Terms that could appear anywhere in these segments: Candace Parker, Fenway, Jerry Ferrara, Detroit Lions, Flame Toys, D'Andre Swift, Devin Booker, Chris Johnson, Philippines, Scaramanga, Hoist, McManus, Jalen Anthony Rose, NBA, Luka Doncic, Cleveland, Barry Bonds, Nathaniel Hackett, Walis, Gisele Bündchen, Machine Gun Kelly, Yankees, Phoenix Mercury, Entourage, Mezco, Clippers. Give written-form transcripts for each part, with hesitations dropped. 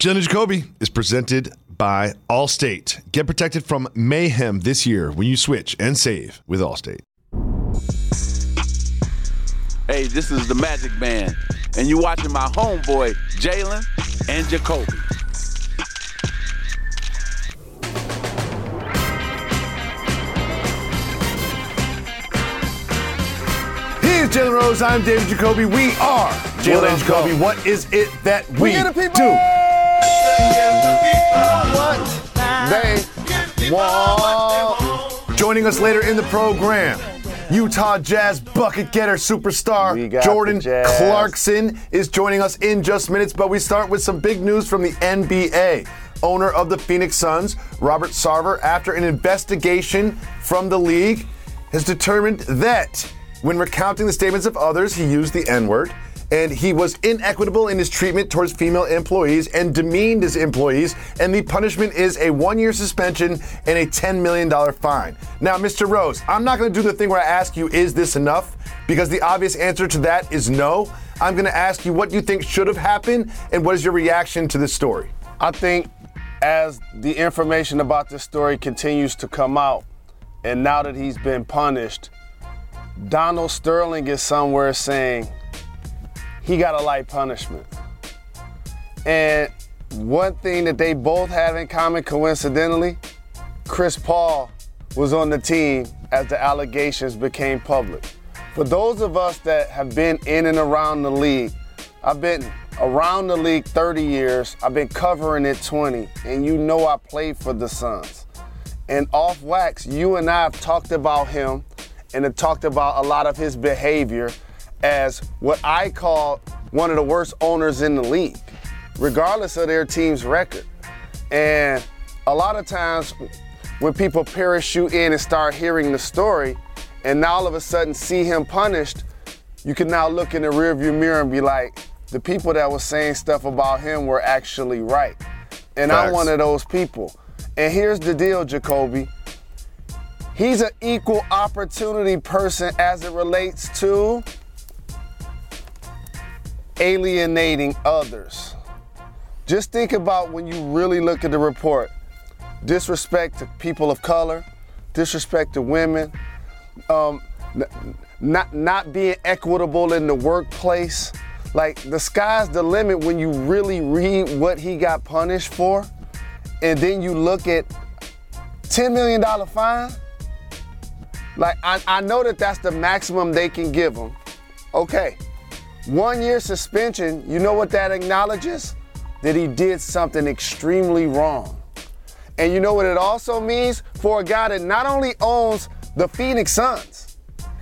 Jalen and Jacoby is presented by Allstate. Get protected from mayhem this year when you switch and save with Allstate. Hey, this is the Magic Man, and you're watching my homeboy, Jalen and Jacoby. Here's Jalen Rose. I'm David Jacoby. We are Jalen and Jacoby. What is it that we do? What they want. Joining us later in the program, Utah Jazz bucket getter superstar Jordan Clarkson is joining us in just minutes, but we start with some big news from the NBA. Owner of the Phoenix Suns, Robert Sarver, after an investigation from the league, has determined that when recounting the statements of others, he used the N-word. And he was inequitable in his treatment towards female employees and demeaned his employees, and the punishment is a 1-year suspension and a $10 million fine. Now, Mr. Rose, I'm not going to do the thing where I ask you, is this enough? Because the obvious answer to that is no. I'm going to ask you what you think should have happened, and what is your reaction to this story? I think as the information about this story continues to come out, and now that he's been punished, Donald Sterling is somewhere saying, he got a light punishment. And one thing that they both have in common, coincidentally, Chris Paul was on the team as the allegations became public. For those of us that have been in and around the league, I've been around the league 30 years, I've been covering it 20, and you know I played for the Suns. And off wax, you and I have talked about him and have talked about a lot of his behavior as what I call one of the worst owners in the league, regardless of their team's record. And a lot of times when people parachute in and start hearing the story and now all of a sudden see him punished, you can now look in the rearview mirror and be like, the people that were saying stuff about him were actually right. And facts. I'm one of those people. And here's the deal, Jacoby. He's an equal opportunity person as it relates to alienating others. Just think about when you really look at the report. Disrespect to people of color, disrespect to women, not being equitable in the workplace. Like, the sky's the limit when you really read what he got punished for, and then you look at $10 million fine. Like, I know that's the maximum they can give him. Okay. 1-year suspension, you know what that acknowledges? That he did something extremely wrong. And you know what it also means? For a guy that not only owns the Phoenix Suns,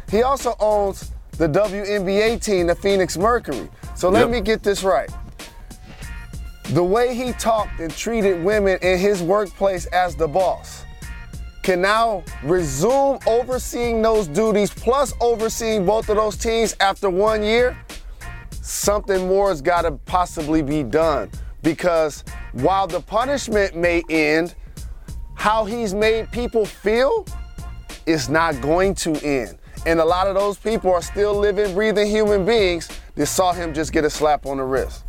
he also owns the WNBA team, the Phoenix Mercury. So let me get this right. The way he talked and treated women in his workplace as the boss can now resume overseeing those duties plus overseeing both of those teams after 1 year. Something more has got to possibly be done, because while the punishment may end, how he's made people feel is not going to end. And a lot of those people are still living, breathing human beings that saw him just get a slap on the wrist.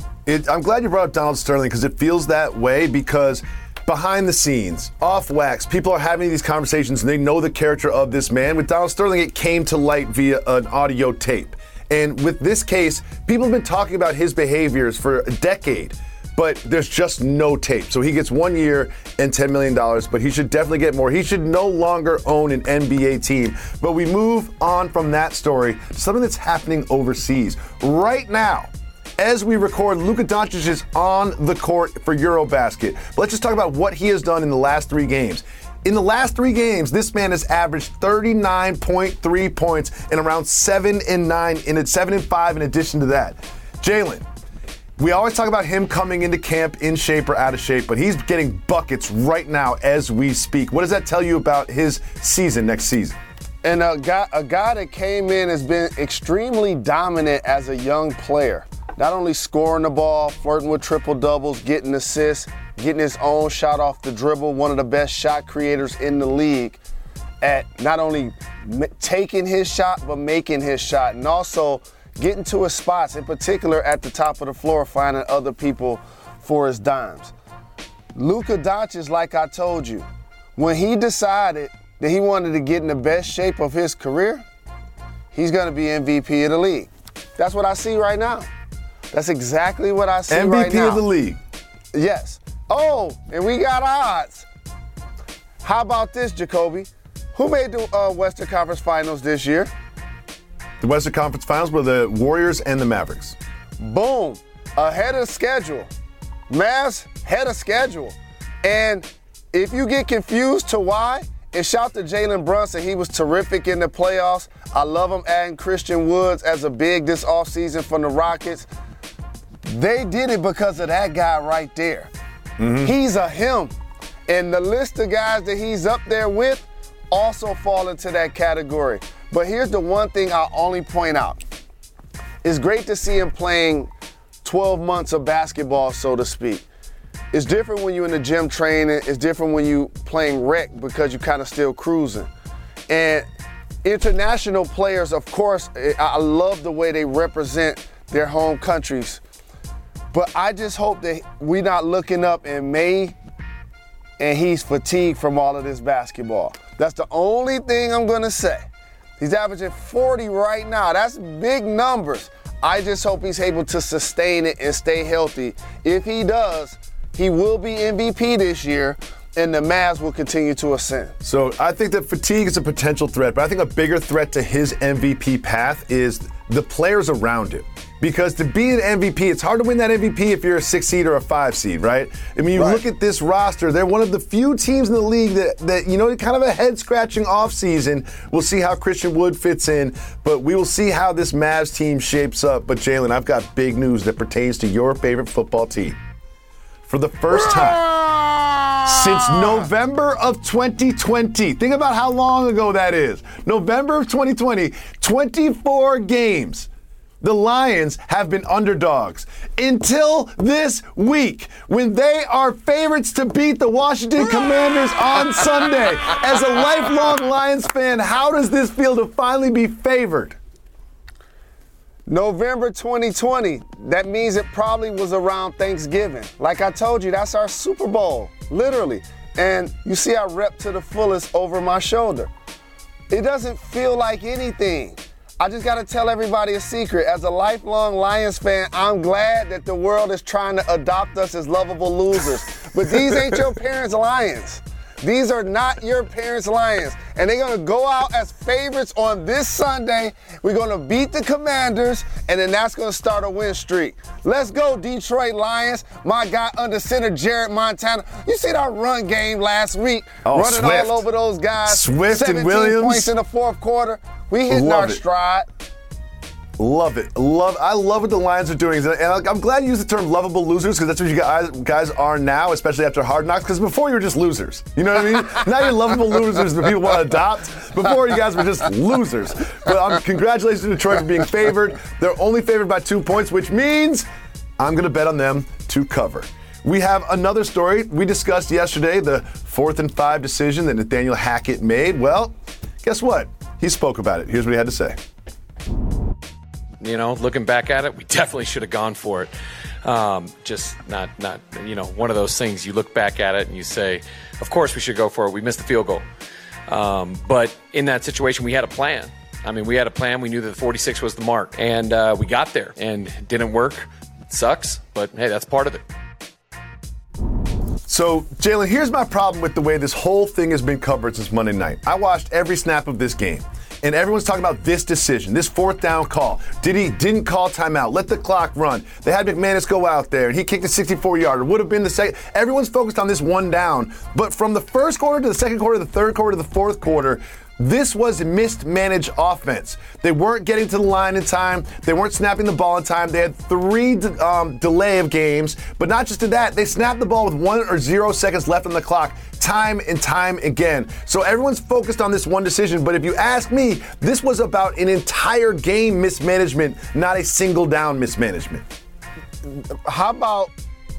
I'm glad you brought up Donald Sterling, because it feels that way, because behind the scenes, off wax, people are having these conversations and they know the character of this man. With Donald Sterling, it came to light via an audio tape. And with this case, people have been talking about his behaviors for a decade, but there's just no tape. So he gets 1 year and $10 million, but he should definitely get more. He should no longer own an NBA team. But we move on from that story to something that's happening overseas. Right now, as we record, Luka Doncic is on the court for Eurobasket. But let's just talk about what he has done in the last 3 games. In the last 3 games, this man has averaged 39.3 points and around 7 and 5 in addition to that. Jalen, We always talk about him coming into camp in shape or out of shape, but he's getting buckets right now as we speak. What does that tell you about his season next season? And a guy that came in has been extremely dominant as a young player. Not only scoring the ball, flirting with triple-doubles, getting assists, getting his own shot off the dribble, one of the best shot creators in the league at not only taking his shot, but making his shot, and also getting to his spots, in particular at the top of the floor, finding other people for his dimes. Luka Doncic, like I told you, when he decided that he wanted to get in the best shape of his career, he's going to be MVP of the league. That's what I see right now. That's exactly what I see right now. MVP of the league. Yes. Oh, and we got odds. How about this, Jacoby? Who made the Western Conference Finals this year? The Western Conference Finals were the Warriors and the Mavericks. Boom. Ahead of schedule. Mavs, ahead of schedule. And if you get confused to why, and shout to Jalen Brunson, he was terrific in the playoffs. I love him adding Christian Wood as a big this offseason from the Rockets. They did it because of that guy right there. Mm-hmm. He's a him. And the list of guys that he's up there with also fall into that category. But here's the one thing I'll only point out. It's great to see him playing 12 months of basketball, so to speak. It's different when you're in the gym training. It's different when you're playing rec because you're kind of still cruising. And international players, of course, I love the way they represent their home countries. But I just hope that we're not looking up in May and he's fatigued from all of this basketball. That's the only thing I'm going to say. He's averaging 40 right now. That's big numbers. I just hope he's able to sustain it and stay healthy. If he does, he will be MVP this year, and the Mavs will continue to ascend. So I think that fatigue is a potential threat, but I think a bigger threat to his MVP path is the players around him. Because to be an MVP, it's hard to win that MVP if you're a 6 seed or a 5 seed, right? I mean, you look at this roster, they're one of the few teams in the league that you know, kind of a head-scratching offseason. We'll see how Christian Wood fits in, but we will see how this Mavs team shapes up. But, Jalen, I've got big news that pertains to your favorite football team. For the first time since November of 2020. Think about how long ago that is. November of 2020, 24 games. The Lions have been underdogs until this week when they are favorites to beat the Washington Commanders on Sunday. As a lifelong Lions fan, how does this feel to finally be favored? November 2020, that means it probably was around Thanksgiving. Like I told you, that's our Super Bowl, literally. And you see I rep to the fullest over my shoulder. It doesn't feel like anything. I just got to tell everybody a secret. As a lifelong Lions fan, I'm glad that the world is trying to adopt us as lovable losers. But these ain't your parents' Lions. These are not your parents' Lions. And they're going to go out as favorites on this Sunday. We're going to beat the Commanders, and then that's going to start a win streak. Let's go, Detroit Lions. My guy under center, Jared Montana. You see that run game last week? Oh, running Swift. All over those guys. Swift and Williams. 17 points in the fourth quarter. We hitting our stride. Love it. I love what the Lions are doing. And I'm glad you used the term lovable losers because that's what you guys are now, especially after Hard Knocks, because before you were just losers. You know what I mean? Now you're lovable losers that people want to adopt. Before you guys were just losers. But congratulations to Detroit for being favored. They're only favored by 2 points, which means I'm going to bet on them to cover. We have another story. We discussed yesterday the 4th and 5 decision that Nathaniel Hackett made. Well, guess what? He spoke about it. Here's what he had to say. You know, looking back at it, we definitely should have gone for it. Just not, you know, one of those things you look back at it and you say, of course we should go for it. We missed the field goal. But in that situation, we had a plan. I mean, we had a plan. We knew that the 46 was the mark. And we got there and it didn't work. It sucks, but hey, that's part of it. So, Jalen, here's my problem with the way this whole thing has been covered since Monday night. I watched every snap of this game. And everyone's talking about this decision, this 4th down call. Didn't call timeout, let the clock run. They had McManus go out there, and he kicked a 64-yarder. Would have been the second. Everyone's focused on this 1 down. But from the first quarter to the second quarter, the third quarter to the fourth quarter, This was mismanaged offense. They weren't getting to the line in time. They weren't snapping the ball in time. They had three delay of games, but not just to that, they snapped the ball with 1 or 0 seconds left on the clock time and time again. So everyone's focused on this one decision, but if you ask me, this was about an entire game mismanagement, not a single down mismanagement. How about,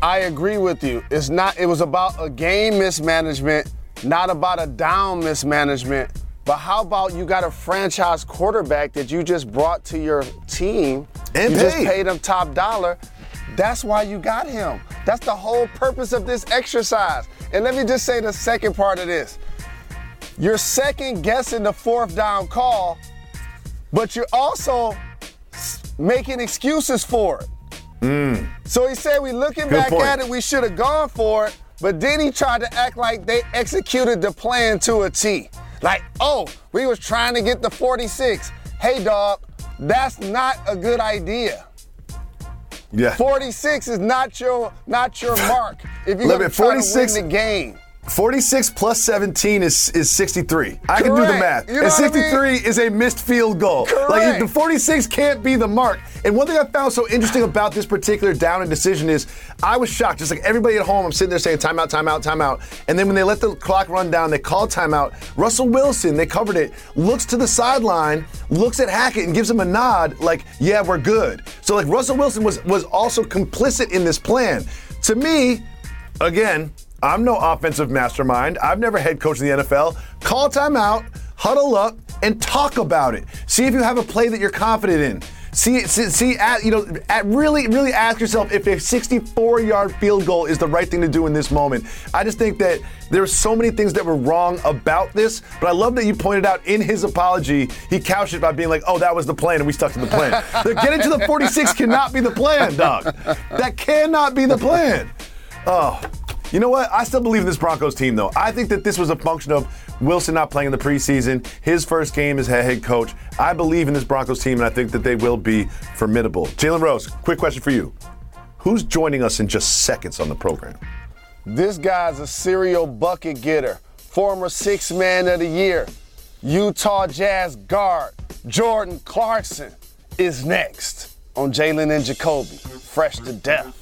I agree with you. It was about a game mismanagement, not about a down mismanagement. But how about you got a franchise quarterback that you just brought to your team, and you just paid him top dollar. That's why you got him. That's the whole purpose of this exercise. And let me just say the second part of this. You're second guessing the fourth down call, but you're also making excuses for it. Mm. So he said, we looking back at it, we should have gone for it, but then he tried to act like they executed the plan to a T. Like, oh, we was trying to get the 46. Hey, dog, that's not a good idea. Yeah. 46 is not your mark if you're going to try to win the game. 46 plus 17 is 63. I can do the math. You know, and 63 is a missed field goal. Correct. Like, the 46 can't be the mark. And one thing I found so interesting about this particular down and decision is I was shocked. Just like everybody at home, I'm sitting there saying timeout, timeout, timeout. And then when they let the clock run down, they call timeout. Russell Wilson, they covered it, looks to the sideline, looks at Hackett and gives him a nod like, yeah, we're good. So, like, Russell Wilson was also complicit in this plan. To me, again, I'm no offensive mastermind. I've never head coached in the NFL. Call timeout, huddle up, and talk about it. See if you have a play that you're confident in. Really ask yourself if a 64-yard field goal is the right thing to do in this moment. I just think that there are so many things that were wrong about this, but I love that you pointed out in his apology, he couched it by being like, oh, that was the plan, and we stuck to the plan. Getting to the 46 cannot be the plan, dog. That cannot be the plan. Oh. You know what? I still believe in this Broncos team, though. I think that this was a function of Wilson not playing in the preseason, his first game as head coach. I believe in this Broncos team, and I think that they will be formidable. Jalen Rose, quick question for you. Who's joining us in just seconds on the program? This guy's a serial bucket getter, former Sixth Man of the Year, Utah Jazz guard Jordan Clarkson is next on Jalen and Jacoby, fresh to death.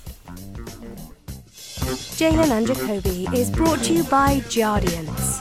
Jalen and Jacoby is brought to you by Jardiance.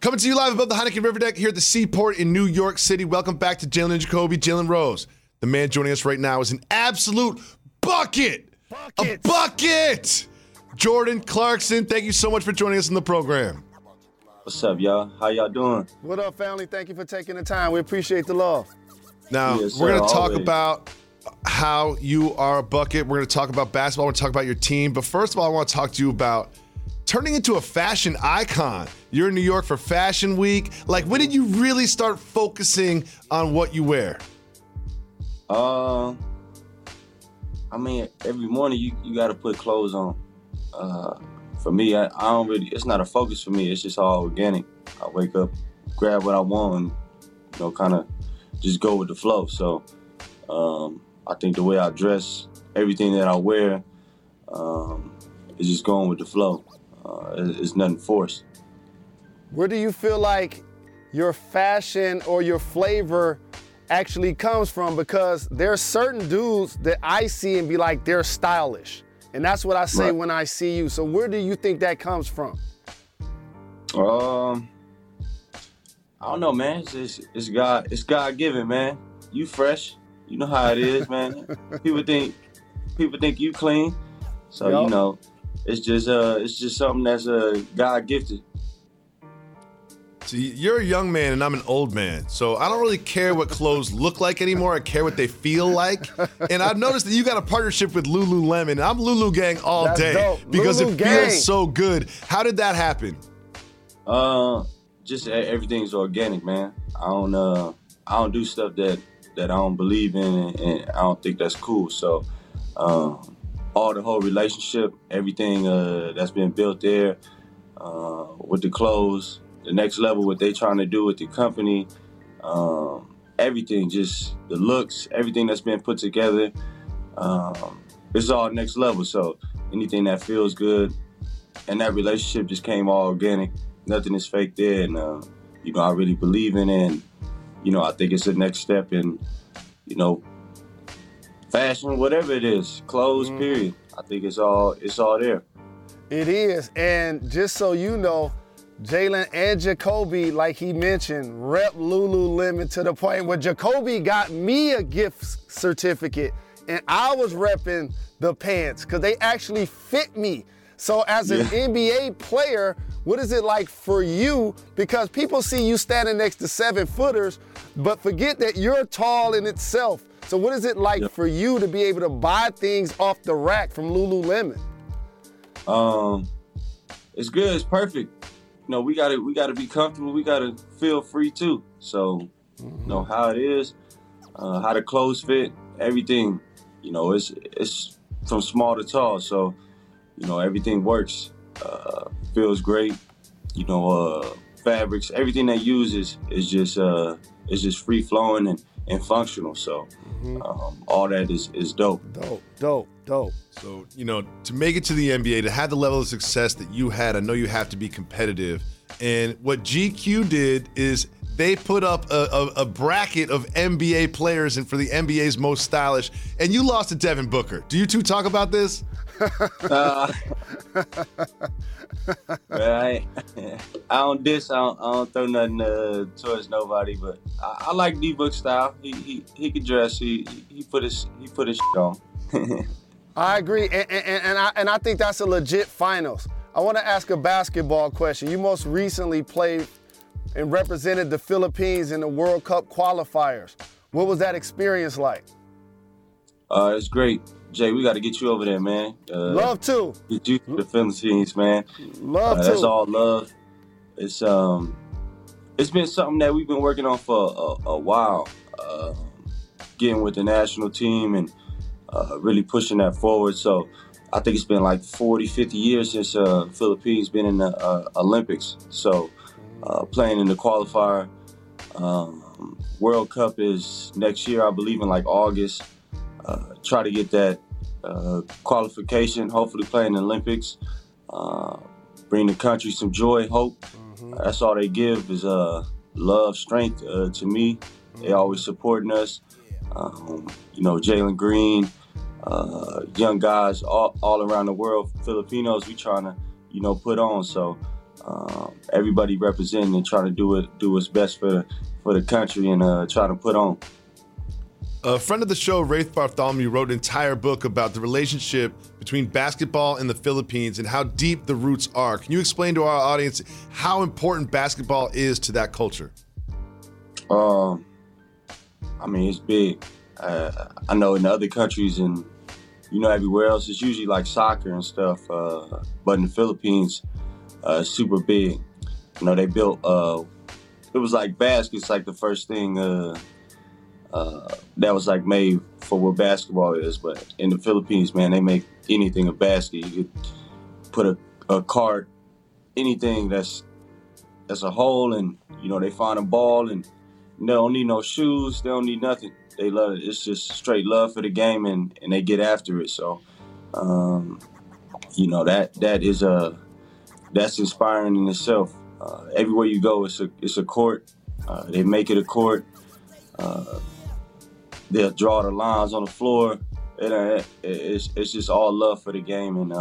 Coming to you live above the Heineken River Deck here at the Seaport in New York City. Welcome back to Jalen and Jacoby. Jalen Rose, the man joining us right now is an absolute bucket. Buckets. A bucket! Jordan Clarkson, thank you so much for joining us on the program. What's up, y'all? How y'all doing? What up, family? Thank you for taking the time. We appreciate the love. Now, yes, sir, we're going to talk about how you are a bucket. We're going to talk about basketball. We're going to talk about your team. But first of all, I want to talk to you about turning into a fashion icon. You're in New York for Fashion Week. Like, when did you really start focusing on what you wear? I mean, every morning you got to put clothes on. For me, I don't really, it's not a focus for me. It's just all organic. I wake up, grab what I want, and, you know, kind of just go with the flow. So I think the way I dress, everything that I wear, is just going with the flow. It's nothing forced. Where do you feel like your fashion or your flavor actually comes from? Because there are certain dudes that I see and be like, they're stylish. And that's what I say when I see you. So where do you think that comes from? I don't know, man. It's God given, man. You fresh. You know how it is, man. People think you clean. So you know, it's just something that's God gifted. See, you're a young man and I'm an old man, so I don't really care what clothes look like anymore. I care what they feel like. And I've noticed that you got a partnership with Lululemon. I'm Lulu Gang all that's day dope. Because Lulu it gang. Feels so good. How did that happen? Just everything's organic, man. I don't do stuff that I don't believe in, and I don't think that's cool. So, all the whole relationship, everything that's been built there with the clothes, the next level, what they trying to do with the company, everything, just the looks, everything that's been put together, it's all next level. So anything that feels good, and that relationship just came all organic. Nothing is fake there, and you know, I really believe in it, and you know, I think it's the next step in, you know, fashion, whatever it is, clothes, period. I think it's all there. It is, and just so you know, Jalen and Jacoby, like he mentioned, rep Lululemon to the point where Jacoby got me a gift certificate, and I was repping the pants because they actually fit me. So as an NBA player, what is it like for you? Because people see you standing next to 7-footers, but forget that you're tall in itself. So what is it like for you to be able to buy things off the rack from Lululemon? It's good. It's perfect. You know, we gotta be comfortable. We gotta feel free too. So, you know how it is, how the clothes fit, everything. You know, it's from small to tall. So, you know, everything works. Feels great. You know, fabrics, everything they use is just free flowing and functional. So all that is dope. Dope. So, you know, to make it to the NBA, to have the level of success that you had, I know you have to be competitive. And what GQ did is they put up a bracket of NBA players and for the NBA's most stylish, and you lost to Devin Booker. Do you two talk about this? I don't throw nothing towards nobody, but I like D-Book style. He can dress. He put his shit on. I agree, and I think that's a legit finals. I want to ask a basketball question. You most recently played and represented the Philippines in the World Cup qualifiers. What was that experience like? It's great. Jay, we got to get you over there, man. Love to. Get you to the Philippines, man. Love to. That's all love. It's been something that we've been working on for a while. Getting with the national team and really pushing that forward. So I think it's been like 40, 50 years since Philippines been in the Olympics. So playing in the qualifier, World Cup is next year, I believe, in like August. Try to get that qualification, hopefully play in the Olympics, bring the country some joy, hope. That's all they give is love, strength to me. They always supporting us. You know, Jalen Green, young guys all around the world, Filipinos, we trying to, you know, put on. So everybody representing and trying to do what's best for the country and try to put on. A friend of the show, Rafe Bartholomew, wrote an entire book about the relationship between basketball and the Philippines and how deep the roots are. Can you explain to our audience how important basketball is to that culture? I mean, it's big. I know in other countries and, you know, everywhere else, it's usually like soccer and stuff. But in the Philippines, it's super big. You know, they built, it was like baskets, like the first thing, that was like made for what basketball is, but in the Philippines, man, they make anything a basket. You could put a cart, anything that's a hole, and you know they find a ball, and they don't need no shoes, they don't need nothing. They love it. It's just straight love for the game, and they get after it. So, you know that's inspiring in itself. Everywhere you go, it's a court. They make it a court. They'll draw the lines on the floor. it's just all love for the game, and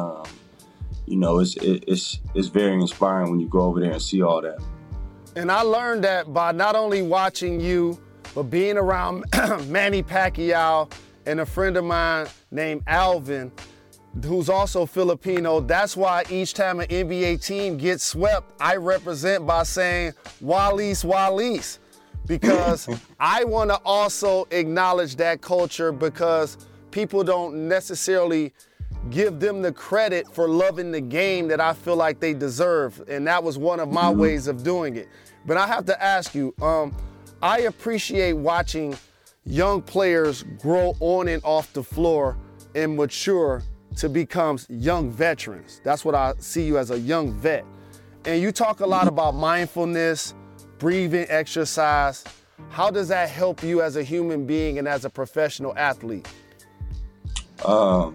you know, it's very inspiring when you go over there and see all that. And I learned that by not only watching you, but being around Manny Pacquiao and a friend of mine named Alvin, who's also Filipino. That's why each time an NBA team gets swept, I represent by saying, Walis, Walis, because I want to also acknowledge that culture, because people don't necessarily give them the credit for loving the game that I feel like they deserve. And that was one of my ways of doing it. But I have to ask you, I appreciate watching young players grow on and off the floor and mature to become young veterans. That's what I see you as, a young vet. And you talk a lot about mindfulness, breathing exercise. How does that help you as a human being and as a professional athlete? For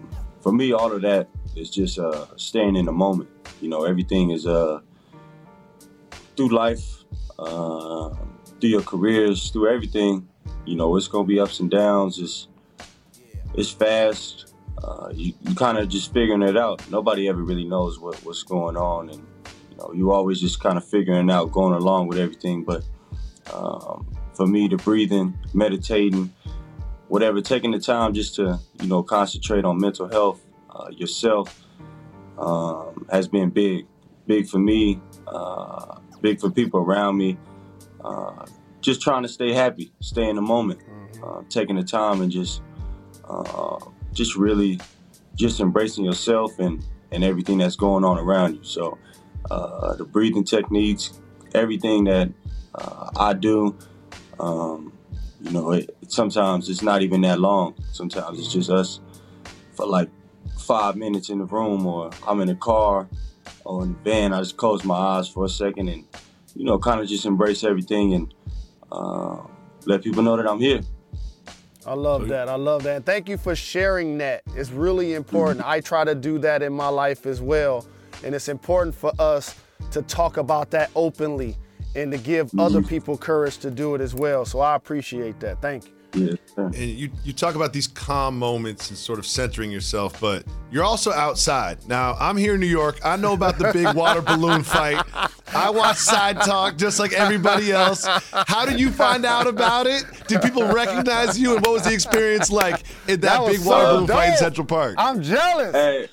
me, all of that is just staying in the moment. You know, everything is through life, through your careers, through everything. You know, it's going to be ups and downs. It's fast. You kind of just figuring it out. Nobody ever really knows what's going on, and you know, you always just kind of figuring out, going along with everything. But for me, the breathing, meditating, whatever, taking the time just to, you know, concentrate on mental health, yourself, has been big for me, big for people around me. Just trying to stay happy, stay in the moment, taking the time and just really just embracing yourself and everything that's going on around you. So the breathing techniques, everything that I do, you know, sometimes it's not even that long. Sometimes it's just us for like 5 minutes in the room, or I'm in the car or in the van. I just close my eyes for a second and, you know, kind of just embrace everything and let people know that I'm here. I love that. I love that. Thank you for sharing that. It's really important. I try to do that in my life as well. And it's important for us to talk about that openly and to give other people courage to do it as well. So I appreciate that. Thank you. Yeah. And you talk about these calm moments and sort of centering yourself, but you're also outside. Now, I'm here in New York. I know about the big water balloon fight. I watch Side Talk just like everybody else. How did you find out about it? Did people recognize you? And what was the experience like in that big water balloon fight in Central Park? I'm jealous. Hey,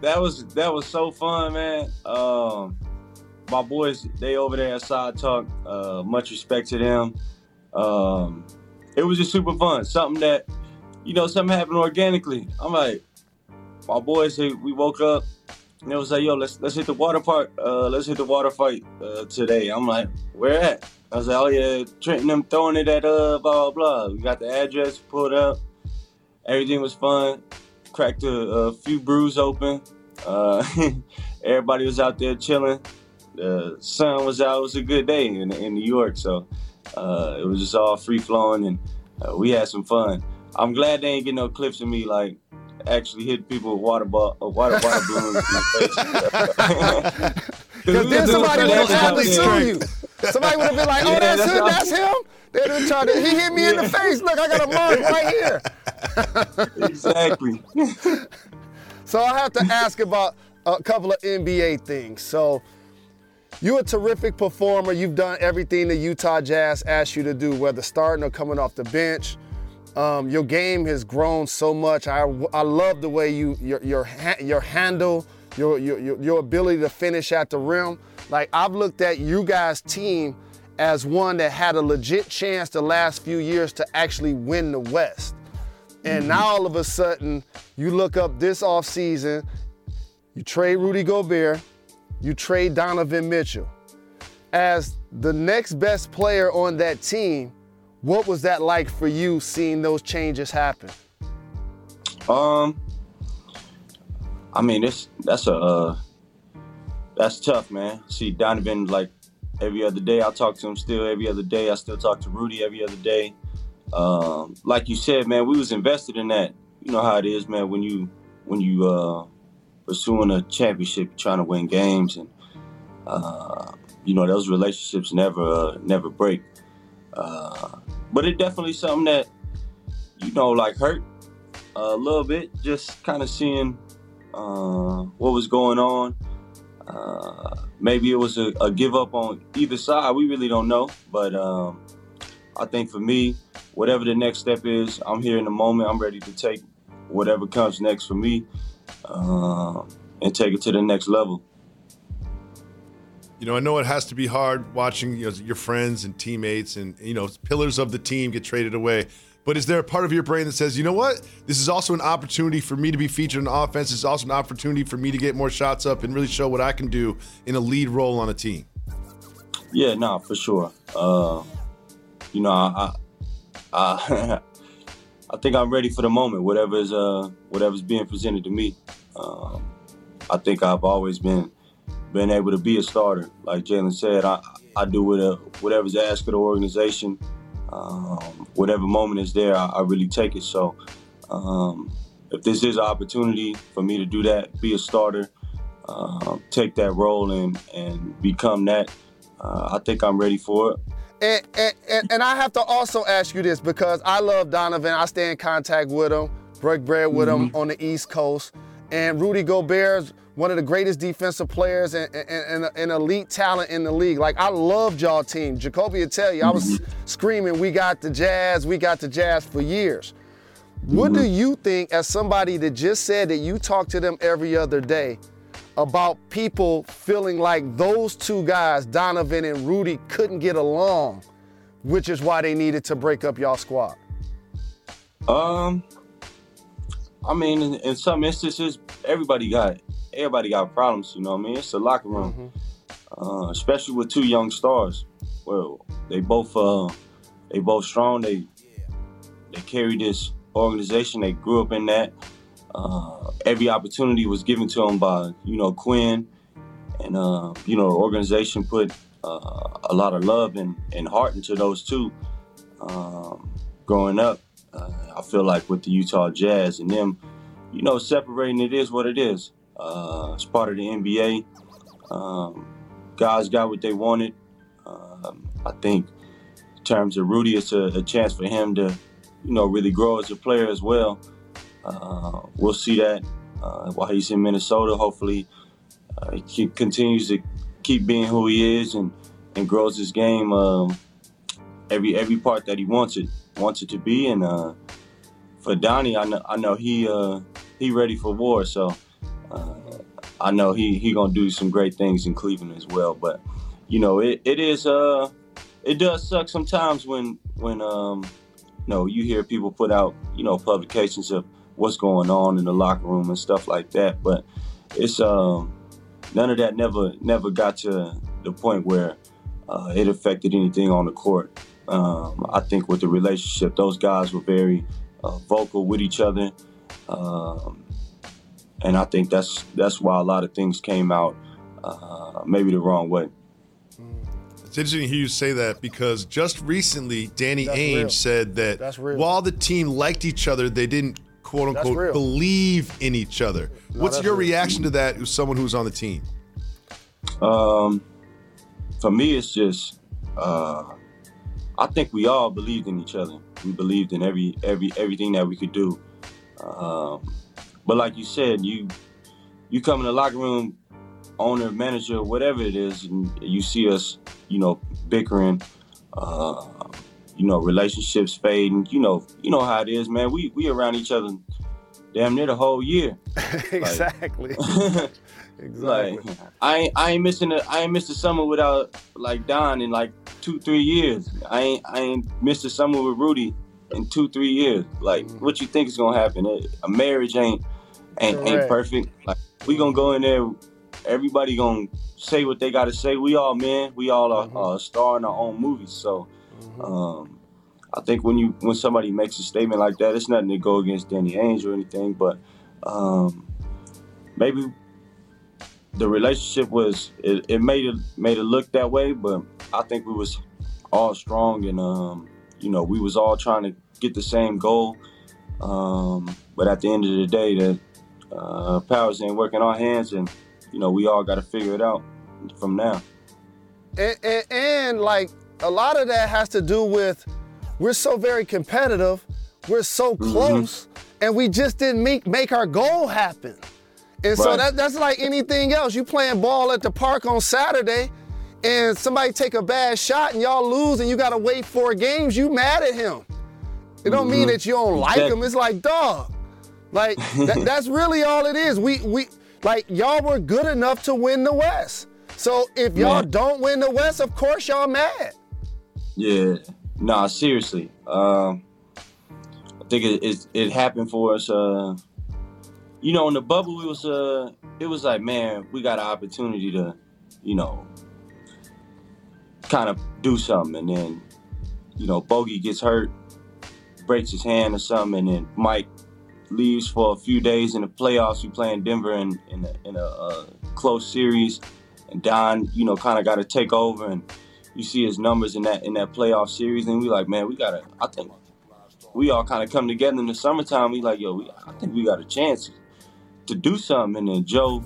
that was so fun, man. My boys, they over there at Side Talk. Much respect to them. It was just super fun. Something that, you know, something happened organically. I'm like, my boys, we woke up and it was like, yo, let's hit the water park. Let's hit the water fight today. I'm like, where at? I was like, oh yeah, Trent and them throwing it at blah, blah, blah. We got the address, pulled up. Everything was fun. Cracked a few brews open. Everybody was out there chilling. The sun was out. It was a good day in New York, so. It was just all free-flowing, and we had some fun. I'm glad they ain't get no clips of me, like, actually hit people with water balloons in the face. Because then somebody would have actually sued you. Somebody would have been like, oh, yeah, that's him? They done tried to, he hit me in the face. Look, I got a mark right here. Exactly. So I have to ask about a couple of NBA things. So, you're a terrific performer. You've done everything the Utah Jazz asked you to do, whether starting or coming off the bench. Your game has grown so much. I love the way your handle, your ability to finish at the rim. Like, I've looked at you guys' team as one that had a legit chance the last few years to actually win the West. And now all of a sudden, you look up this offseason, you trade Rudy Gobert, you trade Donovan Mitchell. As the next best player on that team, what was that like for you seeing those changes happen? I mean, that's tough, man. See, Donovan, like, every other day, I talk to him still every other day. I still talk to Rudy every other day. Like you said, man, we was invested in that. You know how it is, man, when you pursuing a championship, trying to win games, and you know, those relationships never break. But it definitely something that, you know, like hurt. a little bit, just kind of seeing what was going on. Maybe it was a give up on either side. We really don't know. But I think for me, whatever the next step is, I'm here in the moment. I'm ready to take whatever comes next for me and take it to the next level. You know, I know it has to be hard watching your friends and teammates and, pillars of the team get traded away. But is there a part of your brain that says, you know what? This is also an opportunity for me to be featured in offense. It's also an opportunity for me to get more shots up and really show what I can do in a lead role on a team. Yeah, no, for sure. I I think I'm ready for the moment, whatever's being presented to me. I think I've always been able to be a starter. Like Jalen said, I do whatever's asked of the organization. Whatever moment is there, I really take it. So if this is an opportunity for me to do that, be a starter, take that role and become that, I think I'm ready for it. And I have to also ask you this, because I love Donovan. I stay in contact with him, break bread with him on the East Coast. And Rudy Gobert's one of the greatest defensive players and elite talent in the league. Like, I loved y'all team. Jacoby will tell you, I was screaming, we got the Jazz for years. What do you think, as somebody that just said that you talk to them every other day, about people feeling like those two guys, Donovan and Rudy, couldn't get along, which is why they needed to break up y'all squad? I mean, in some instances, everybody got problems, you know what I mean? It's a locker room, especially with two young stars. Well, they both strong. They carry this organization. They grew up in that. Every opportunity was given to them by, Quinn, and, the organization put a lot of love and heart into those two growing up. I feel like with the Utah Jazz and them, separating, it is what it is. It's part of the NBA. Guys got what they wanted. I think in terms of Rudy, it's a chance for him to, really grow as a player as well. We'll see that while he's in Minnesota. Hopefully, he continues to keep being who he is and grows his game every part that he wants it to be. And for Donnie, I know he ready for war. So I know he gonna do some great things in Cleveland as well. But it does suck sometimes when you hear people put out publications of what's going on in the locker room and stuff like that. But it's none of that never got to the point where it affected anything on the court. I think with the relationship, those guys were very vocal with each other. And I think that's why a lot of things came out maybe the wrong way. It's interesting to hear you say that, because just recently, Danny Ainge said that while the team liked each other, they didn't, quote unquote, believe in each other. No, what's your reaction to that as someone who's on the team? For me, it's just, I think we all believed in each other. We believed in everything that we could do. But like you said, you come in the locker room, owner, manager, whatever it is, and you see us, bickering, relationships fading. You know how it is, man. We around each other damn near the whole year. Exactly. Exactly. Like, I ain't missed a summer without like Don in like 2-3 years. I ain't missed a summer with Rudy in 2-3 years. Like, what you think is gonna happen? A marriage ain't perfect. Like, we gonna go in there. Everybody gonna say what they gotta say. We all men. We all are a star in our own movies. So. I think when somebody makes a statement like that, it's nothing to go against Danny Ainge or anything, but maybe the relationship was it made it look that way, but I think we was all strong and we was all trying to get the same goal. But at the end of the day, the powers ain't working our hands, and we all got to figure it out from now. And like. A lot of that has to do with we're so very competitive, we're so close, and we just didn't make our goal happen. And so that's like anything else. You playing ball at the park on Saturday, and somebody take a bad shot, and y'all lose, and you got to wait 4 games, you mad at him. It don't mean that you don't like him. It's like, dog, like that's really all it is. We like, y'all were good enough to win the West. So if y'all don't win the West, of course y'all mad. Yeah, nah, seriously. I think it happened for us. You know, in the bubble, it was like, man, we got an opportunity to, you know, kind of do something. And then, you know, Bogey gets hurt, breaks his hand or something, and then Mike leaves for a few days in the playoffs. We play in Denver in a close series, and Don, you know, kind of got to take over, and you see his numbers in that playoff series, and we like, man, we got to, I think we all kind of come together in the summertime. We like, yo, I think we got a chance to do something. And then Joe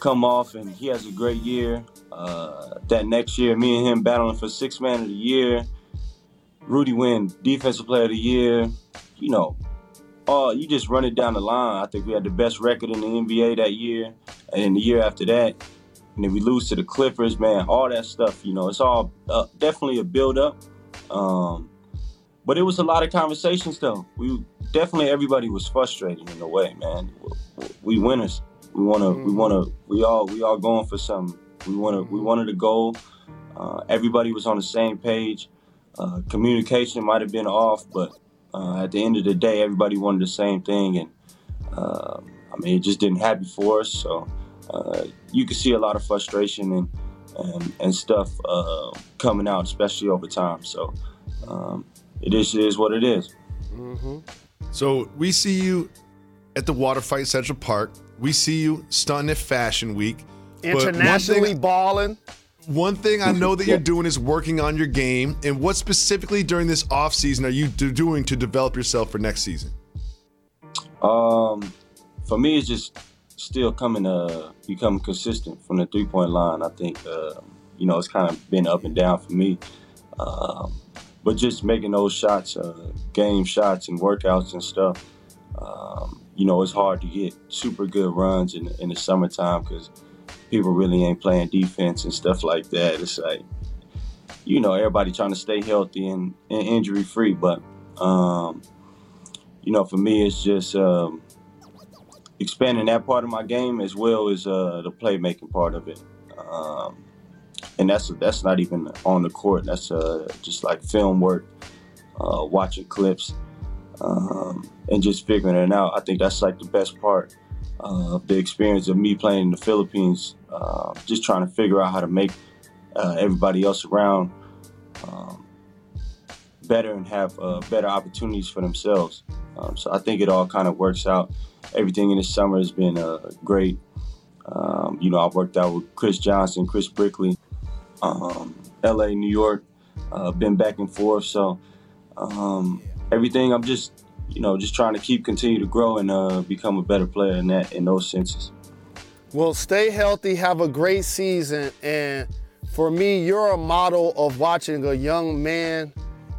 come off, and he has a great year. That next year, me and him battling for 6th man of the year. Rudy win defensive player of the year. You know, you just run it down the line. I think we had the best record in the NBA that year, and the year after that. And then we lose to the Clippers, man, all that stuff, you know. It's all definitely a build-up. But it was a lot of conversations, though. Everybody was frustrated in a way, man. We winners. We all going for something. We wanted a goal. Everybody was on the same page. Communication might have been off, but at the end of the day, everybody wanted the same thing. And, I mean, it just didn't happen for us, so... you could see a lot of frustration and stuff coming out, especially over time. So it is what it is. Mm-hmm. So we see you at the Waterfight Central Park. We see you stunting at Fashion Week. Internationally balling. One thing I know that you're doing is working on your game. And what specifically during this offseason are you doing to develop yourself for next season? For me, it's just... still becoming consistent from the three-point line. I think, you know, it's kind of been up and down for me. But just making those shots, game shots and workouts and stuff, you know, it's hard to get super good runs in the summertime because people really ain't playing defense and stuff like that. It's like, you know, everybody trying to stay healthy and injury-free. But, you know, for me, it's just... expanding that part of my game as well as the playmaking part of it, and that's not even on the court. That's just like film work, watching clips, and just figuring it out. I think that's like the best part of the experience of me playing in the Philippines. Just trying to figure out how to make everybody else around better and have better opportunities for themselves. So I think it all kind of works out. Everything in the summer has been great. You know, I worked out with Chris Johnson, Chris Brickley, LA, New York, been back and forth. So everything, I'm just, you know, just trying to continue to grow and become a better player in those senses. Well, stay healthy, have a great season. And for me, you're a model of watching a young man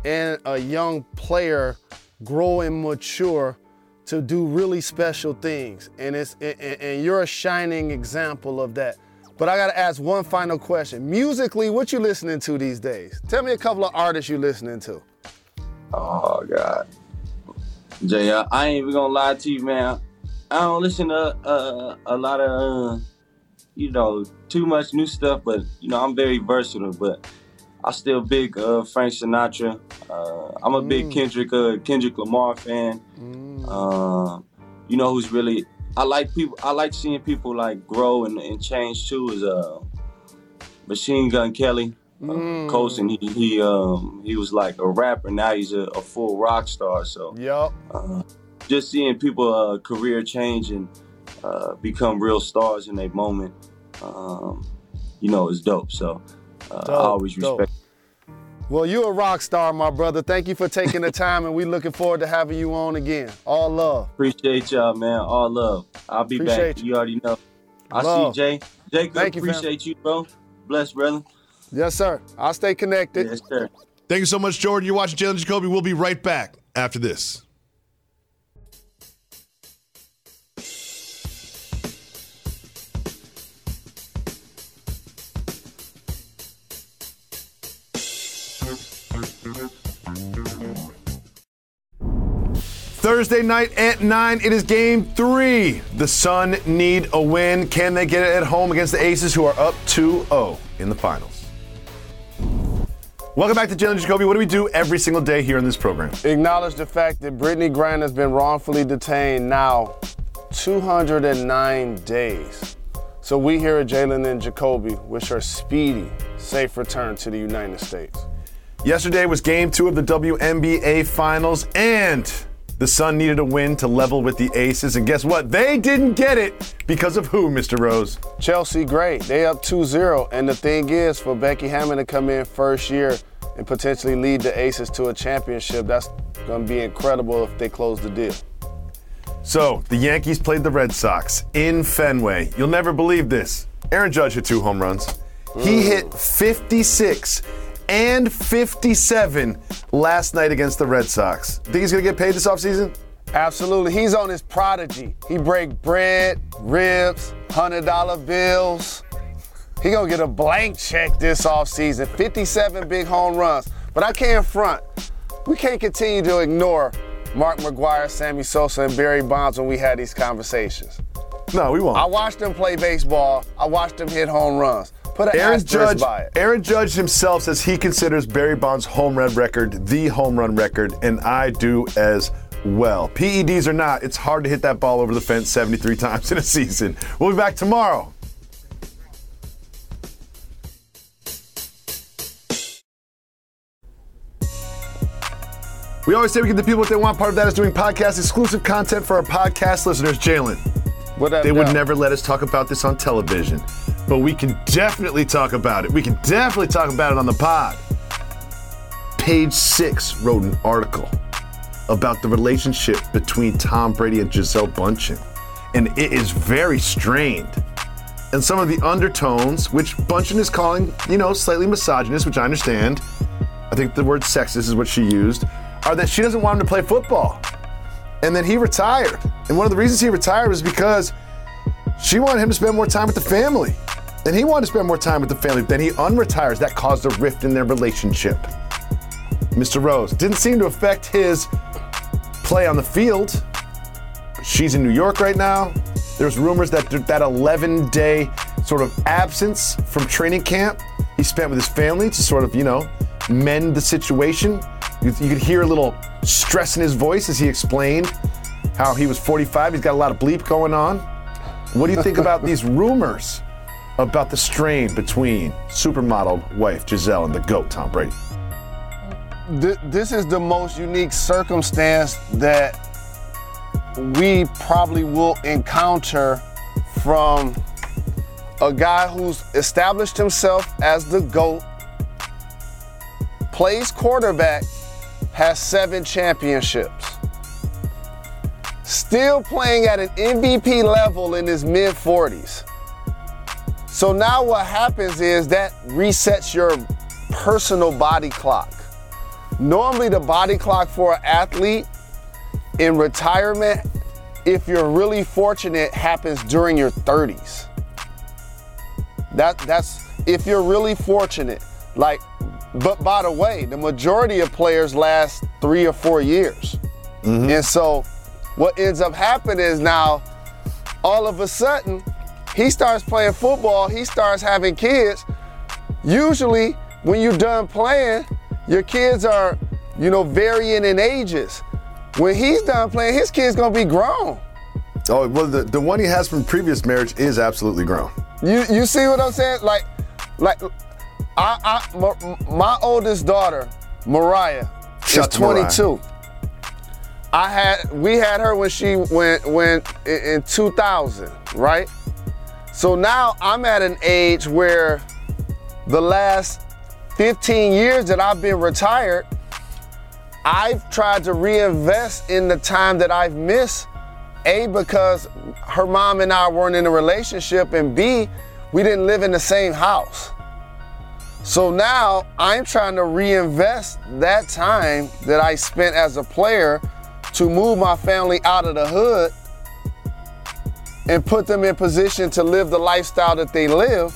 and a young player grow and mature to do really special things, and you're a shining example of that. But I gotta ask one final question. Musically, what you listening to these days? Tell me a couple of artists you listening to. Oh God, Jay, I ain't even gonna lie to you, man. I don't listen to a lot of, you know, too much new stuff, but you know I'm very versatile. But I'm still big Frank Sinatra. I'm a big Kendrick Lamar fan. You know who's really I like seeing people like grow and change too is Machine Gun Kelly. Colson, he was like a rapper, now he's a full rock star. So just seeing people career change and become real stars in their moment, you know, is dope. So I always respect. Well, you're a rock star, my brother. Thank you for taking the time, and we looking forward to having you on again. All love. Appreciate y'all, man. All love. I'll be appreciate back. You already know. I see Jay. Jacob, thank you, appreciate you, bro. Bless, brother. Yes, sir. I'll stay connected. Yes, sir. Thank you so much, Jordan. You're watching Jalen Jacoby. We'll be right back after this. Thursday night at 9, it is Game 3. The Sun need a win. Can they get it at home against the Aces, who are up 2-0 in the finals? Welcome back to Jalen and Jacoby. What do we do every single day here in this program? Acknowledge the fact that Brittany Griner has been wrongfully detained now 209 days. So we here at Jalen and Jacoby wish her speedy, safe return to the United States. Yesterday was Game 2 of the WNBA Finals, and the Sun needed a win to level with the Aces. And guess what? They didn't get it because of who, Mr. Rose? Chelsea Gray. They up 2-0. And the thing is, for Becky Hammond to come in first year and potentially lead the Aces to a championship, that's going to be incredible if they close the deal. So, the Yankees played the Red Sox in Fenway. You'll never believe this. Aaron Judge hit 2 home runs. He hit 56 and 57 last night against the Red Sox. Think he's going to get paid this offseason? Absolutely. He's on his prodigy. He break bread, ribs, $100 bills. He going to get a blank check this offseason. 57 big home runs. But I can't front. We can't continue to ignore Mark McGwire, Sammy Sosa, and Barry Bonds when we had these conversations. No, we won't. I watched them play baseball. I watched them hit home runs. Put an asterisk by it. Aaron Judge himself says he considers Barry Bonds' home run record the home run record, and I do as well. PEDs or not, it's hard to hit that ball over the fence 73 times in a season. We'll be back tomorrow. We always say we give the people what they want. Part of that is doing podcast exclusive content for our podcast listeners. Jalen, they would never let us talk about this on television, but we can definitely talk about it. We can definitely talk about it on the pod. Page Six wrote an article about the relationship between Tom Brady and Gisele Bündchen, and it is very strained. And some of the undertones, which Bündchen is calling, slightly misogynist, which I understand. I think the word sexist is what she used. Are that she doesn't want him to play football. And then he retired. And one of the reasons he retired was because she wanted him to spend more time with the family. And he wanted to spend more time with the family. Then he unretires. That caused a rift in their relationship. Mr. Rose, didn't seem to affect his play on the field. She's in New York right now. There's rumors that 11-day sort of absence from training camp he spent with his family to sort of, mend the situation. You could hear a little stress in his voice as he explained how he was 45. He's got a lot of bleep going on. What do you think about these rumors about the strain between supermodel wife Gisele and the GOAT Tom Brady? This is the most unique circumstance that we probably will encounter from a guy who's established himself as the GOAT, plays quarterback, has 7 championships. Still playing at an MVP level in his mid-40s. So now what happens is that resets your personal body clock. Normally the body clock for an athlete in retirement, if you're really fortunate, happens during your 30s. That's if you're really fortunate. But by the way, the majority of players last 3 or 4 years. Mm-hmm. And so what ends up happening is now, all of a sudden, he starts playing football, he starts having kids. Usually, when you're done playing, your kids are, varying in ages. When he's done playing, his kid's gonna be grown. Oh, well, the one he has from previous marriage is absolutely grown. You see what I'm saying? My oldest daughter, Mariah, is 22. We had her when she in 2000, right? So now I'm at an age where the last 15 years that I've been retired, I've tried to reinvest in the time that I've missed. A, because her mom and I weren't in a relationship, and B, we didn't live in the same house. So now I'm trying to reinvest that time that I spent as a player to move my family out of the hood and put them in position to live the lifestyle that they live,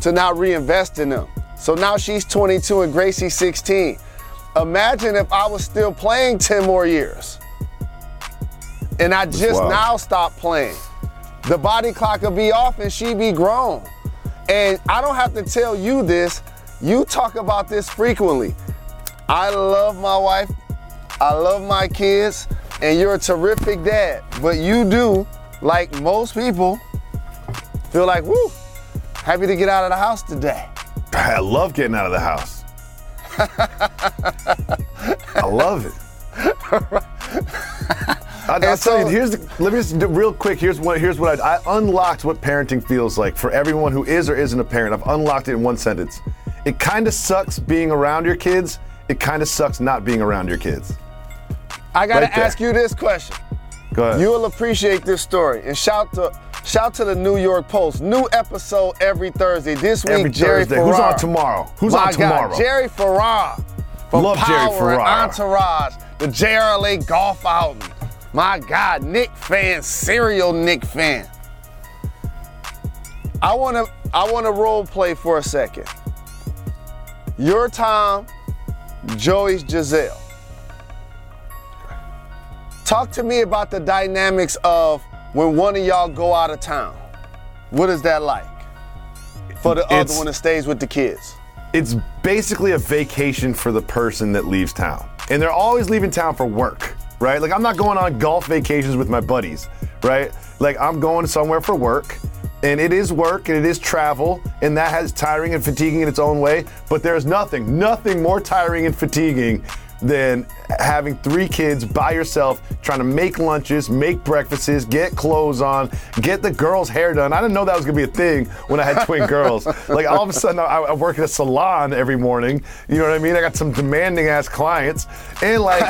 to now reinvest in them. So now she's 22 and Gracie's 16. Imagine if I was still playing 10 more years. And I just now stopped playing. The body clock will be off and she be grown. And I don't have to tell you this. You talk about this frequently. I love my wife. I love my kids. And you're a terrific dad. But you do, like most people, feel like, woo, happy to get out of the house today. I love getting out of the house. I love it. I'll tell you, here's what I unlocked what parenting feels like for everyone who is or isn't a parent. I've unlocked it in one sentence. It kind of sucks being around your kids. It kind of sucks not being around your kids. I got to ask you this question. Go ahead. You'll appreciate this story. And shout to the New York Post. New episode every Thursday. This week, Jerry Ferrara. Who's on tomorrow? My God, Jerry Ferrara. Love Jerry Ferrara. Entourage, the JRLA golf outing. My God, Knick fan, serial Knick fan. I wanna role play for a second. You're Tom, Joey's Gisele. Talk to me about the dynamics of when one of y'all go out of town. What is that like for the other one that stays with the kids? It's basically a vacation for the person that leaves town. And they're always leaving town for work, right? Like, I'm not going on golf vacations with my buddies, right? Like, I'm going somewhere for work, and it is work, and it is travel, and that has tiring and fatiguing in its own way, but there's nothing more tiring and fatiguing than having three kids by yourself, trying to make lunches, make breakfasts, get clothes on, get the girls' hair done. I didn't know that was gonna be a thing when I had twin girls. Like, all of a sudden, I work at a salon every morning. You know what I mean? I got some demanding-ass clients. And like,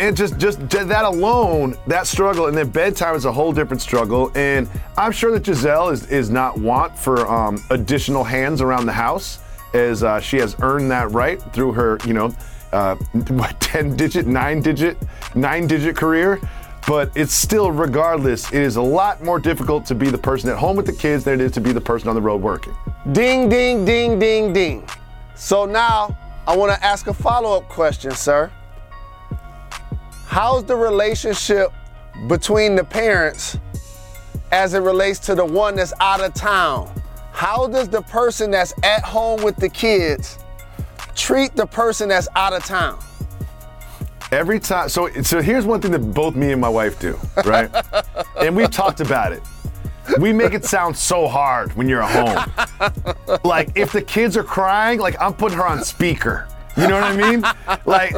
and just that alone, that struggle. And then bedtime is a whole different struggle. And I'm sure that Gisele is not want for additional hands around the house, as she has earned that right through her, 9-digit career. But it's still, regardless, it is a lot more difficult to be the person at home with the kids than it is to be the person on the road working. Ding, ding, ding, ding, ding. So now I want to ask a follow-up question, sir. How's the relationship between the parents as it relates to the one that's out of town? How does the person that's at home with the kids treat the person that's out of town? Every time, so here's one thing that both me and my wife do, right? And we've talked about it. We make it sound so hard when you're at home. Like, if the kids are crying, like, I'm putting her on speaker. You know what I mean? Like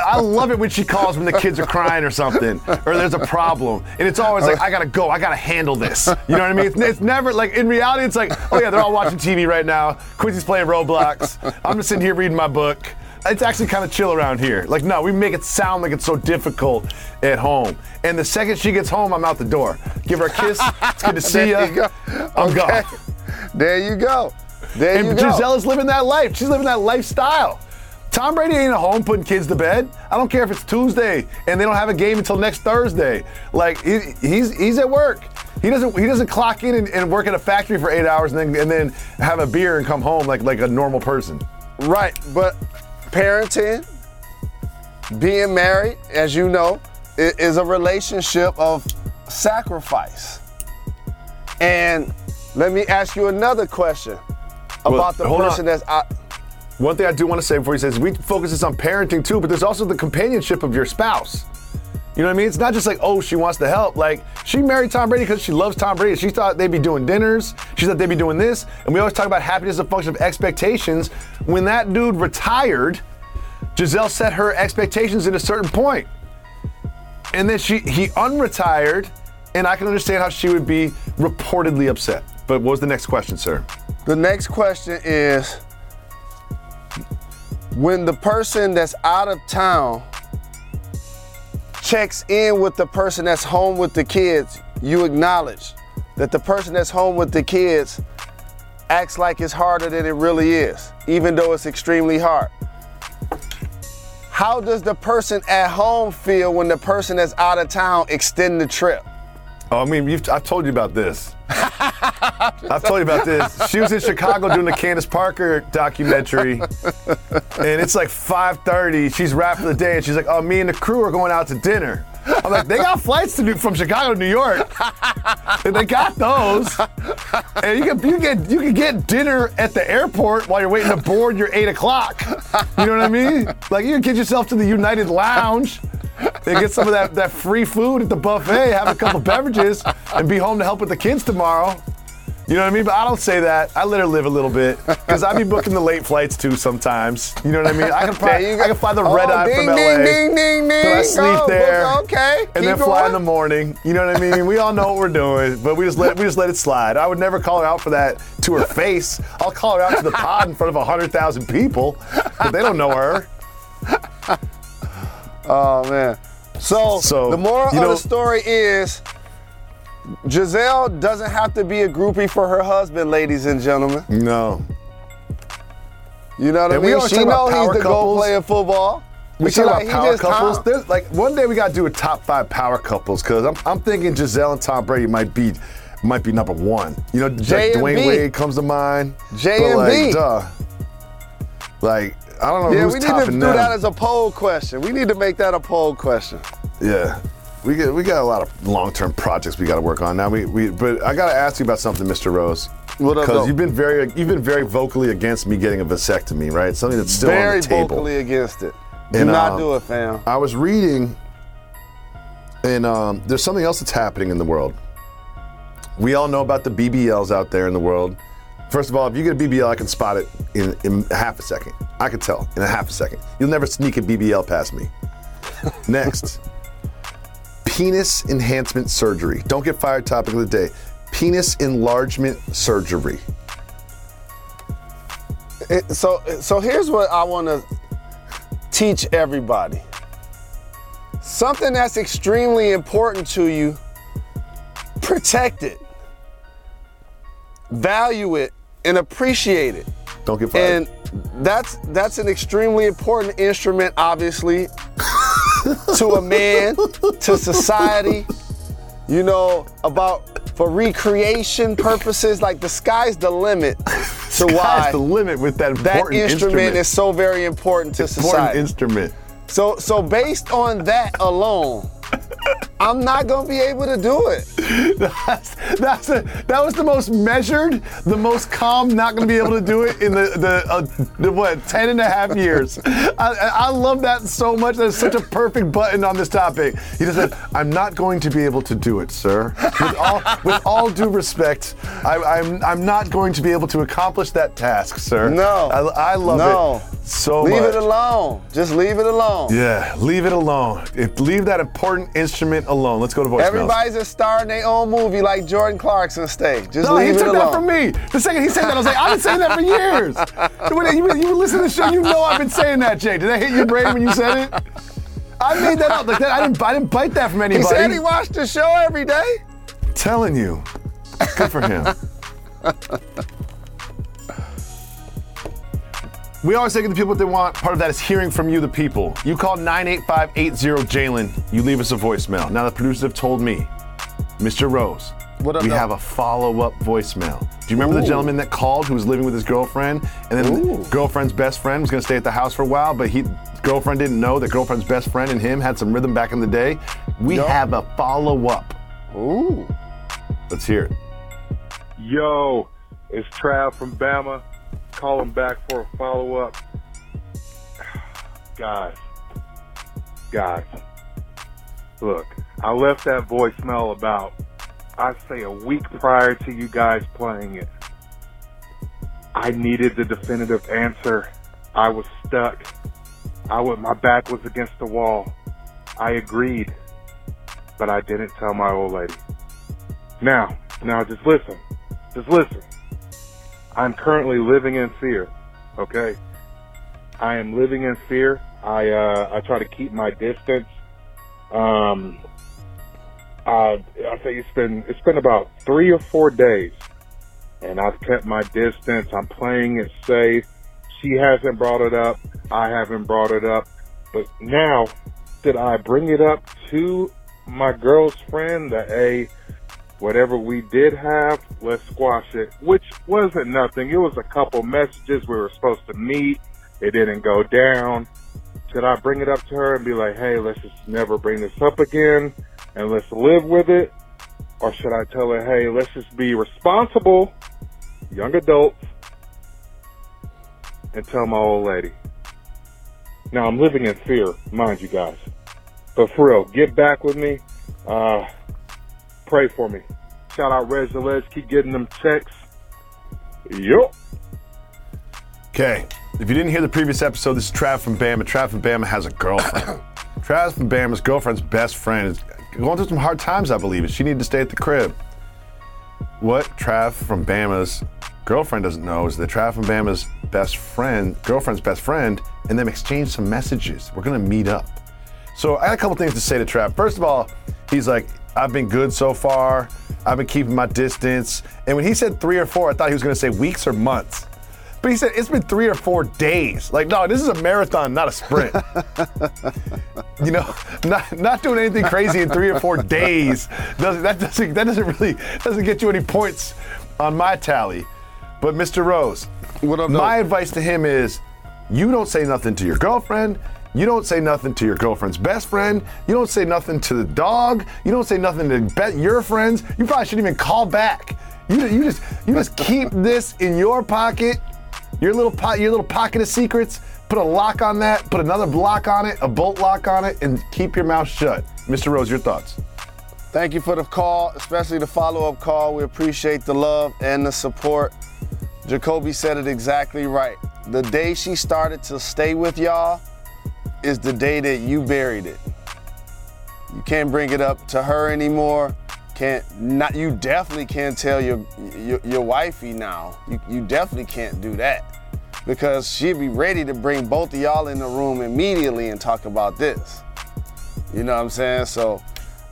I love it when she calls when the kids are crying or something, or there's a problem. And it's always like, I gotta go, I gotta handle this. You know what I mean? It's never like, in reality, it's like, oh yeah, they're all watching TV right now. Quincy's playing Roblox. I'm just sitting here reading my book. It's actually kind of chill around here. Like, no, we make it sound like it's so difficult at home. And the second she gets home, I'm out the door. Give her a kiss. It's good to see ya. I'm gone. There you go. And Gisele is living that life. She's living that lifestyle. Tom Brady ain't at home putting kids to bed. I don't care if it's Tuesday and they don't have a game until next Thursday. Like, he's at work. He doesn't clock in and work at a factory for 8 hours and then have a beer and come home like a normal person. Right, but parenting, being married, as you know, is a relationship of sacrifice. And let me ask you another question about the person that's out. One thing I do want to say before you say this, we focus this on parenting too, but there's also the companionship of your spouse. You know what I mean? It's not just like, oh, she wants to help. Like, she married Tom Brady because she loves Tom Brady. She thought they'd be doing dinners. She thought they'd be doing this. And we always talk about happiness as a function of expectations. When that dude retired, Gisele set her expectations at a certain point. And then he unretired, and I can understand how she would be reportedly upset. But what was the next question, sir? The next question is, when the person that's out of town checks in with the person that's home with the kids, you acknowledge that the person that's home with the kids acts like it's harder than it really is, even though it's extremely hard. How does the person at home feel when the person that's out of town extend the trip? Oh, I mean, I've told you about this. I've told you about this. She was in Chicago doing the Candace Parker documentary, and it's like 5:30. She's wrapped for the day, and she's like, oh, me and the crew are going out to dinner. I'm like, they got flights to do from Chicago to New York. And they got those. And you can get dinner at the airport while you're waiting to board your 8 o'clock. You know what I mean? Like, you can get yourself to the United Lounge. They get some of that free food at the buffet, have a couple beverages, and be home to help with the kids tomorrow. You know what I mean? But I don't say that. I let her live a little bit, because I be booking the late flights too sometimes. You know what I mean? I can fly the red eye from LA. Ding, so I sleep there. Okay. And then fly in the morning. You know what I mean? We all know what we're doing, but we just let it slide. I would never call her out for that to her face. I'll call her out to the pod in front of 100,000 people, but they don't know her. Oh man. So the moral of the story is, Gisele doesn't have to be a groupie for her husband, ladies and gentlemen. No. You know what I mean? She knows he's the goal player in football. We talk about power couples. Like, one day we got to do a top 5 power couples, because I'm thinking Gisele and Tom Brady might be number one. You know, like Dwayne Wade comes to mind. J&B. Like, duh. Like, I don't know who's topping them. Yeah, we need to do that as a poll question. We need to make that a poll question. Yeah. We got a lot of long-term projects we got to work on now. But I got to ask you about something, Mr. Rose. What up? Because you've been very vocally against me getting a vasectomy, right? Something that's still on the table. Very vocally against it. Do not do it, fam. I was reading, and there's something else that's happening in the world. We all know about the BBLs out there in the world. First of all, if you get a BBL, I can spot it in half a second. I can tell in a half a second. You'll never sneak a BBL past me. Next. Penis enhancement surgery. Don't get fired, topic of the day. Penis enlargement surgery. So here's what I want to teach everybody. Something that's extremely important to you, protect it. Value it and appreciate it. Don't get fired. And that's an extremely important instrument, obviously. To a man, to society, you know, for recreation purposes, like the sky's the limit to why the limit with that instrument is so very important to society. Instrument. So based on that alone, I'm not gonna be able to do it. That was the most measured, the most calm. Not gonna be able to do it in the 10.5 years. I love that so much. That's such a perfect button on this topic. He just said, "I'm not going to be able to do it, sir. With all due respect, I'm not going to be able to accomplish that task, sir." No, I love it so much. Leave it alone. Just leave it alone. Yeah, leave it alone. Leave that important instrument alone. Let's go to voicemails. Everybody's a star in their own movie, like Jordan Clarkson stage. Just leave it alone. No, he took that from me. The second he said that, I was like, I've been saying that for years. When you listen to the show, you know I've been saying that, Jay. Did that hit your brain when you said it? I made that up. Like that, I didn't bite that from anybody. He said he watched the show every day. I'm telling you. Good for him. We always say give the people what they want. Part of that is hearing from you, the people. You call 985-80-JALEN. You leave us a voicemail. Now the producers have told me, Mr. Rose, what up, we have a follow-up voicemail. Do you remember the gentleman that called who was living with his girlfriend? And then the girlfriend's best friend was going to stay at the house for a while, but girlfriend didn't know that girlfriend's best friend and him had some rhythm back in the day. We have a follow-up. Ooh. Let's hear it. Yo, it's Trav from Bama. Calling back for a follow-up. Guys, look, I left that voicemail about, I'd say, a week prior to you guys playing it. I needed the definitive answer. I was stuck. My back was against the wall. I agreed, but I didn't tell my old lady. Now, just listen. I'm currently living in fear, okay? I am living in fear. I try to keep my distance. I think it's been about 3 or 4 days, and I've kept my distance. I'm playing it safe. She hasn't brought it up. I haven't brought it up. But now that I bring it up to my girl's friend, whatever we did have, let's squash it, which wasn't nothing. It was a couple messages. We were supposed to meet. It didn't go down. Should I bring it up to her and be like, hey, let's just never bring this up again and let's live with it? Or should I tell her, hey, let's just be responsible, young adults, and tell my old lady? Now, I'm living in fear, mind you guys. But for real, get back with me. Pray for me. Shout out Reg Gilles. Keep getting them checks. Yup. Okay. If you didn't hear the previous episode, this is Trav from Bama. Trav from Bama has a girlfriend. Trav from Bama's girlfriend's best friend is going through some hard times, I believe. She needed to stay at the crib. What Trav from Bama's girlfriend doesn't know is that Trav from Bama's girlfriend's best friend, and them exchanged some messages. We're going to meet up. So I got a couple things to say to Trav. First of all, he's like, I've been good so far. I've been keeping my distance. And when he said 3 or 4, I thought he was going to say weeks or months. But he said, it's been 3 or 4 days. Like, no, this is a marathon, not a sprint. You know, not doing anything crazy in 3 or 4 days. That doesn't really get you any points on my tally. But Mr. Rose, what up, my advice to him is, you don't say nothing to your girlfriend. You don't say nothing to your girlfriend's best friend. You don't say nothing to the dog. You don't say nothing to your friends. You probably shouldn't even call back. You just keep this in your pocket, your little pocket of secrets. Put a lock on that. Put another lock on it, a bolt lock on it, and keep your mouth shut. Mr. Rose, your thoughts? Thank you for the call, especially the follow-up call. We appreciate the love and the support. Jacoby said it exactly right. The day she started to stay with y'all is the day that you buried it. You can't bring it up to her anymore. You definitely can't tell your wifey now. You definitely can't do that, because she'd be ready to bring both of y'all in the room immediately and talk about this. You know what I'm saying? So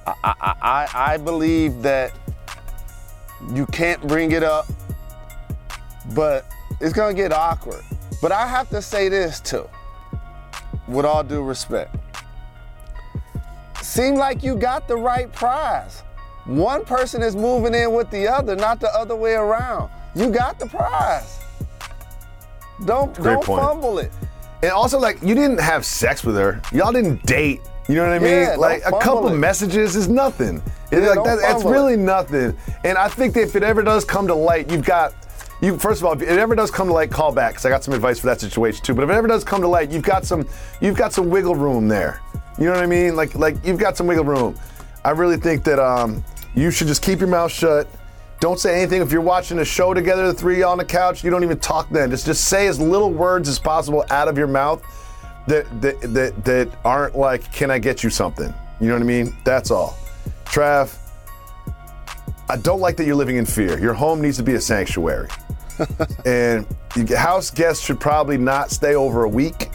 I believe that you can't bring it up, but it's gonna get awkward. But I have to say this too, with all due respect. Seem like you got the right prize. One person is moving in with the other, not the other way around. You got the prize. Don't fumble it. And also, like, you didn't have sex with her. Y'all didn't date. You know what I mean? Yeah, like, a couple messages is nothing. It's really nothing. And I think that if it ever does come to light, first of all, if it ever does come to light, call back, because I got some advice for that situation too. But if it ever does come to light, you've got some wiggle room there. You know what I mean? Like you've got some wiggle room. I really think that you should just keep your mouth shut. Don't say anything. If you're watching a show together, the three of y'all on the couch, you don't even talk then. Just say as little words as possible out of your mouth that aren't like, can I get you something? You know what I mean? That's all. Trav, I don't like that you're living in fear. Your home needs to be a sanctuary. And house guests should probably not stay over a week.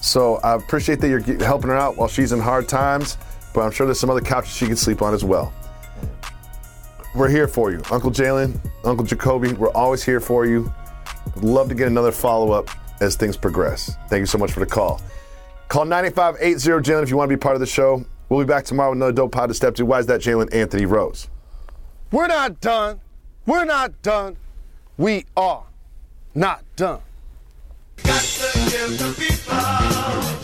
So I appreciate that you're helping her out while she's in hard times, but I'm sure there's some other couches she can sleep on as well. We're here for you. Uncle Jalen, Uncle Jacoby, we're always here for you. Would love to get another follow-up as things progress. Thank you so much for the call. Call 9580-JALEN if you want to be part of the show. We'll be back tomorrow with another dope pod to step to. Why is that, Jalen Anthony Rose? We're not done. We're not done. We are not done. Got to give the people.